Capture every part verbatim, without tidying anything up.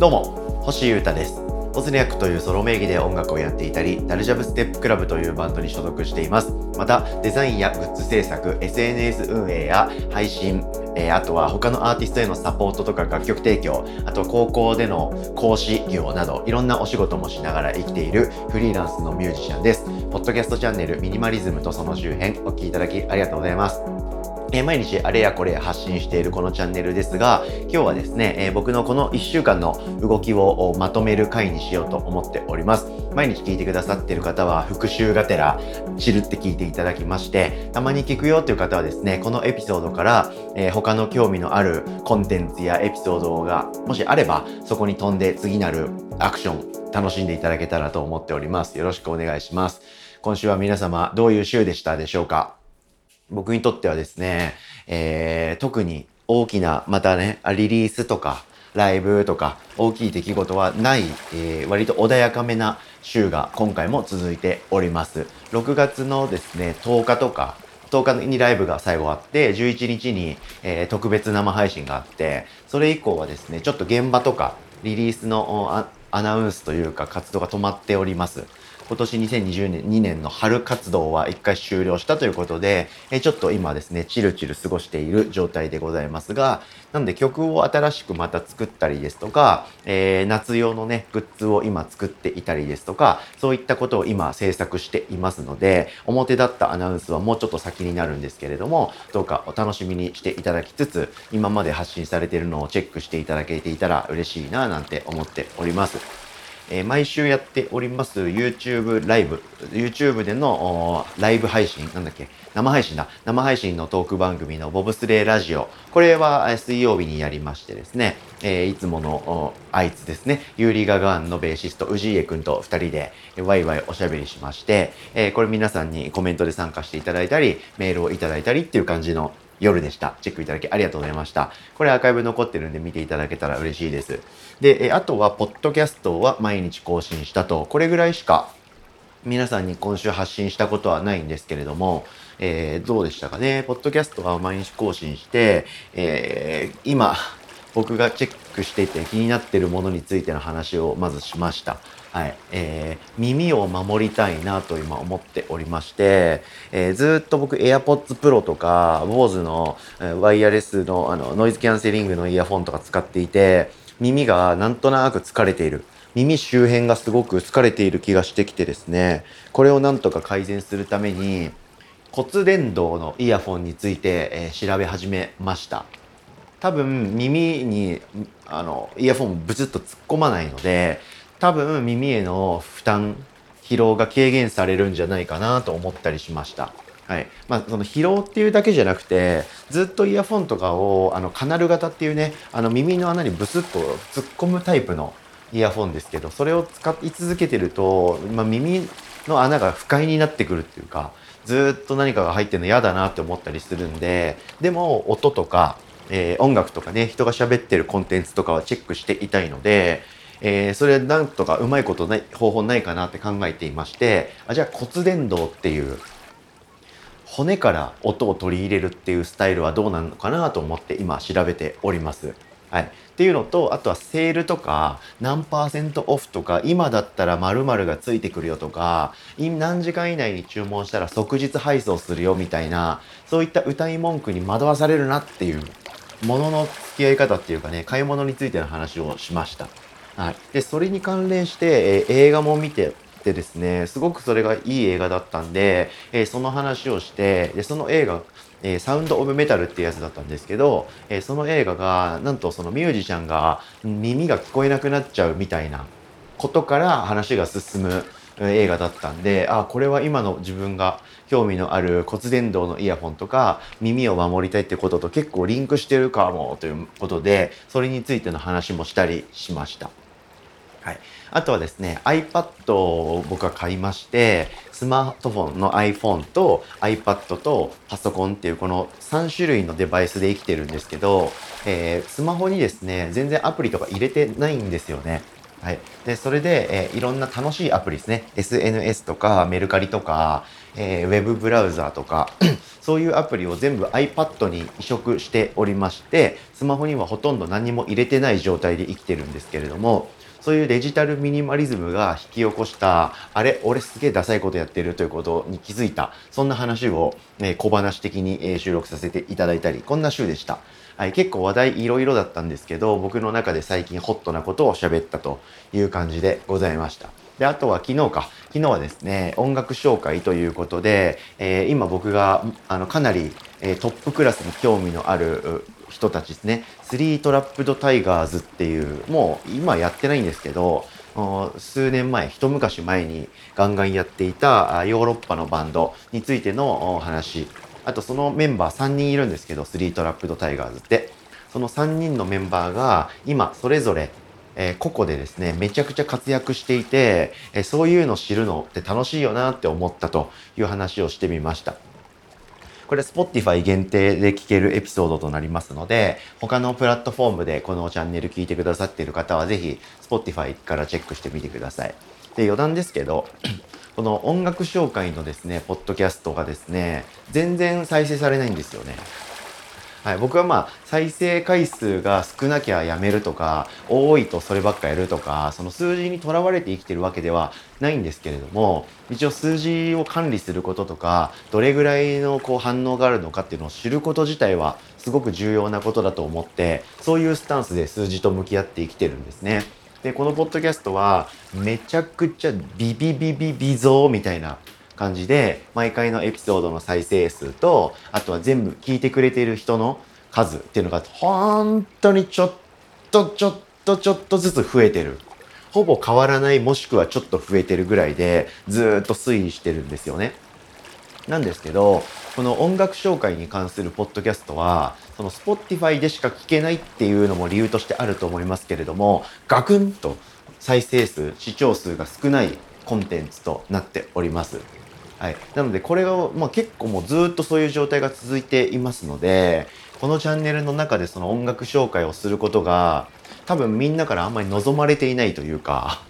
どうも、星優太です。ウォズニャクというソロ名義で音楽をやっていたり、ダルジャブステップクラブというバンドに所属しています。また、デザインやグッズ制作、エスエヌエス 運営や配信、えー、あとは他のアーティストへのサポートとか楽曲提供、あと高校での講師業などいろんなお仕事もしながら生きているフリーランスのミュージシャンです。ポッドキャストチャンネルミニマリズムとその周辺、お聴きいただきありがとうございます。毎日あれやこれや発信しているこのチャンネルですが、今日はですね、僕のこのいっしゅうかんの動きをまとめる回にしようと思っております。毎日聞いてくださっている方は復習がてら知るって聞いていただきまして、たまに聞くよという方はですね、このエピソードから他の興味のあるコンテンツやエピソードがもしあれば、そこに飛んで次なるアクション楽しんでいただけたらと思っております。よろしくお願いします。今週は皆様どういう週でしたでしょうか？僕にとってはですね、えー、特に大きな、またね、リリースとかライブとか大きい出来事はない、えー、割と穏やかめな週が今回も続いております。ろくがつのですね、とおかとか、とおかにライブが最後あって、じゅういちにちに、えー、特別生配信があって、それ以降はですね、ちょっと現場とかリリースのアナウンスというか活動が止まっております。今年にせんにじゅうにねんの春活動はいっかい終了したということで、ちょっと今ですね、チルチル過ごしている状態でございますが、なので曲を新しくまた作ったりですとか、えー、夏用のね、グッズを今作っていたりですとか、そういったことを今制作していますので、表立ったアナウンスはもうちょっと先になるんですけれども、どうかお楽しみにしていただきつつ、今まで発信されているのをチェックしていただけていたら嬉しいななんて思っております。えー、毎週やっております YouTube ライブ YouTube でのライブ配信なんだっけ生配信だ生配信のトーク番組のボブスレーラジオ、これは水曜日にやりましてですね、えー、いつものあいつですね、ユーリ・ガガーンのベーシスト氏家くんとふたりでワイワイおしゃべりしまして、えー、これ皆さんにコメントで参加していただいたり、メールをいただいたりっていう感じの夜でした。チェックいただきありがとうございました。これアーカイブ残ってるんで見ていただけたら嬉しいです。で、あとはポッドキャストは毎日更新したと、これぐらいしか皆さんに今週発信したことはないんですけれども、えー、どうでしたかね。ポッドキャストは毎日更新して、えー、今僕がチェックしていて気になっているものについての話をまずしました。はい、えー、耳を守りたいなと今思っておりまして、えー、ずっと僕 AirPods Pro とか ボーズ のワイヤレスの、あのノイズキャンセリングのイヤフォンとか使っていて、耳がなんとなく疲れている。耳周辺がすごく疲れている気がしてきてですね、これをなんとか改善するために骨伝導のイヤフォンについて、えー、調べ始めました。多分耳にあのイヤフォンをブツッと突っ込まないので、多分耳への負担、疲労が軽減されるんじゃないかなと思ったりしました。はい。まあ、その疲労っていうだけじゃなくて、ずっとイヤフォンとかをあのカナル型っていうね、あの耳の穴にブスッと突っ込むタイプのイヤフォンですけど、それを使い続けてると、まあ、耳の穴が不快になってくるっていうか、ずっと何かが入ってるの嫌だなって思ったりするんで、でも音とか、えー、音楽とかね、人が喋ってるコンテンツとかはチェックしていたいので、えー、それなんとかうまいことない方法ないかなって考えていまして、あじゃあ骨伝導っていう骨から音を取り入れるっていうスタイルはどうなのかなと思って今調べております。はい、っていうのと、あとはセールとか何パーセントオフとか、今だったら〇〇がついてくるよとか、何時間以内に注文したら即日配送するよみたいな、そういった謳い文句に惑わされるなっていうものの付き合い方っていうかね、買い物についての話をしました。はい、でそれに関連して、えー、映画も見ててですね、すごくそれがいい映画だったんで、えー、その話をして、でその映画、えー、サウンド・オブ・メタルっていうやつだったんですけど、えー、その映画がなんとそのミュージシャンが耳が聞こえなくなっちゃうみたいなことから話が進む映画だったんで、あ、これは今の自分が興味のある骨伝導のイヤホンとか耳を守りたいってことと結構リンクしてるかもということで、それについての話もしたりしました。はい、あとはですね、 iPad を僕は買いまして、スマートフォンの iPhone と iPad とパソコンっていうこのさん種類のデバイスで生きてるんですけど、えー、スマホにですね全然アプリとか入れてないんですよね。はい、でそれで、えー、いろんな楽しいアプリですね、 エスエヌエス とかメルカリとか、えー、ウェブブラウザーとかそういうアプリを全部 iPad に移植しておりまして、スマホにはほとんど何も入れてない状態で生きてるんですけれども、そういうデジタルミニマリズムが引き起こしたあれ俺すげえダサいことやってるということに気づいた、そんな話を小話的に収録させていただいたり、こんな週でした。はい、結構話題いろいろだったんですけど、僕の中で最近ホットなことを喋ったという感じでございました。であとは昨日か昨日はですね、音楽紹介ということで、えー、今僕があのかなりトップクラスに興味のある人たちですね、スリートラップドタイガーズっていう、もう今やってないんですけど、数年前一昔前にガンガンやっていたヨーロッパのバンドについてのお話、あとそのメンバーさんにんいるんですけど、スリートラップドタイガーズってそのさんにんのメンバーが今それぞれえー、個々でですねめちゃくちゃ活躍していて、えー、そういうの知るのって楽しいよなって思ったという話をしてみました。これ Spotify 限定で聴けるエピソードとなりますので、他のプラットフォームでこのチャンネル聞いてくださっている方はぜひ Spotify からチェックしてみてください。で余談ですけどこの音楽紹介のですねポッドキャストがですね全然再生されないんですよね。はい、僕はまあ再生回数が少なきゃやめるとか多いとそればっかやるとか、その数字にとらわれて生きてるわけではないんですけれども、一応数字を管理することとかどれぐらいのこう反応があるのかっていうのを知ること自体はすごく重要なことだと思って、そういうスタンスで数字と向き合って生きてるんですね。でこのポッドキャストはめちゃくちゃビビビビビゾーみたいな感じで、毎回のエピソードの再生数と、あとは全部聞いてくれている人の数っていうのが本当にちょっとちょっとちょっとずつ増えてる、ほぼ変わらないもしくはちょっと増えてるぐらいでずっと推移してるんですよね。なんですけどこの音楽紹介に関するポッドキャストはその Spotify でしか聞けないっていうのも理由としてあると思いますけれども、ガクンと再生数視聴数が少ないコンテンツとなっております。はい、なのでこれが、まあ、結構もうずっとそういう状態が続いていますので、このチャンネルの中でその音楽紹介をすることが多分みんなからあんまり望まれていないというか、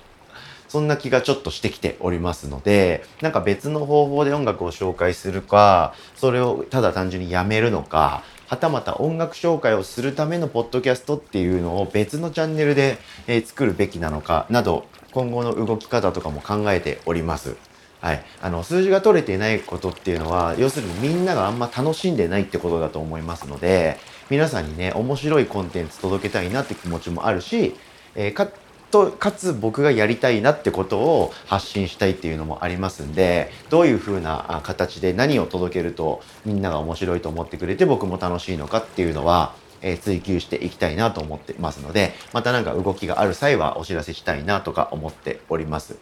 そんな気がちょっとしてきておりますので、なんか別の方法で音楽を紹介するか、それをただ単純にやめるのか、はたまた音楽紹介をするためのポッドキャストっていうのを別のチャンネルで、えー、作るべきなのかなど、今後の動き方とかも考えております。はい、あの数字が取れていないことっていうのは要するにみんながあんま楽しんでないってことだと思いますので、皆さんにね面白いコンテンツ届けたいなって気持ちもあるし、えー、かとかつ僕がやりたいなってことを発信したいっていうのもありますんで、どういう風な形で何を届けるとみんなが面白いと思ってくれて僕も楽しいのかっていうのは、えー、追求していきたいなと思ってますので、またなんか動きがある際はお知らせしたいなとか思っております。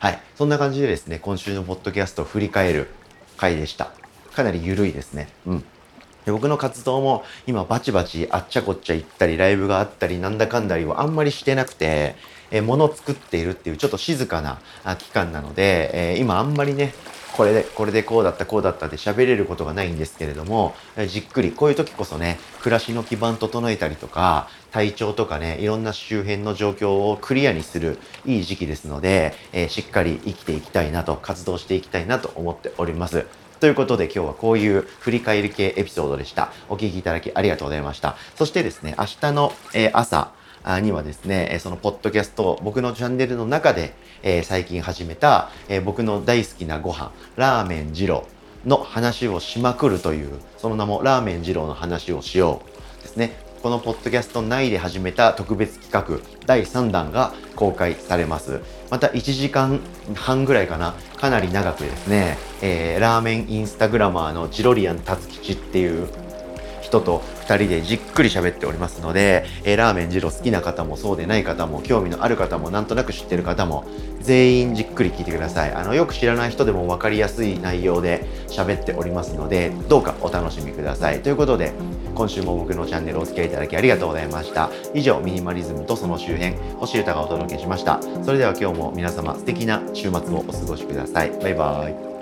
はい、そんな感じでですね、今週のポッドキャストを振り返る回でした。かなり緩いですね。うん。で僕の活動も今バチバチあっちゃこっちゃ行ったり、ライブがあったり、なんだかんだりはあんまりしてなくて、えー、物を作っているっていうちょっと静かな期間なので、えー、今あんまりね、これで、これでこうだった、こうだったって喋れることがないんですけれども、えー、じっくり、こういう時こそね、暮らしの基盤整えたりとか、体調とかね、いろんな周辺の状況をクリアにするいい時期ですので、えー、しっかり生きていきたいなと、活動していきたいなと思っております。ということで今日はこういう振り返り系エピソードでした。お聞きいただきありがとうございました。そしてですね、明日の朝にはですね、そのポッドキャスト、僕のチャンネルの中で最近始めた僕の大好きなご飯、ラーメン二郎の話をしまくるという、その名もラーメン二郎の話をしようですね。このポッドキャスト内で始めた特別企画だいさんだんが公開されます。またいちじかんはんぐらいかな、かなり長くですね、えー、ラーメンインスタグラマーのジロリアン辰吉っていう人とふたりでじっくり喋っておりますので、えー、ラーメン二郎好きな方もそうでない方も興味のある方もなんとなく知ってる方も全員じっくり聞いてください。あのよく知らない人でも分かりやすい内容で喋っておりますので、どうかお楽しみください。ということで今週も僕のチャンネルお付き合いいただきありがとうございました。以上、ミニマリズムとその周辺、星優太がお届けしました。それでは今日も皆様素敵な週末をお過ごしください。バイバイ。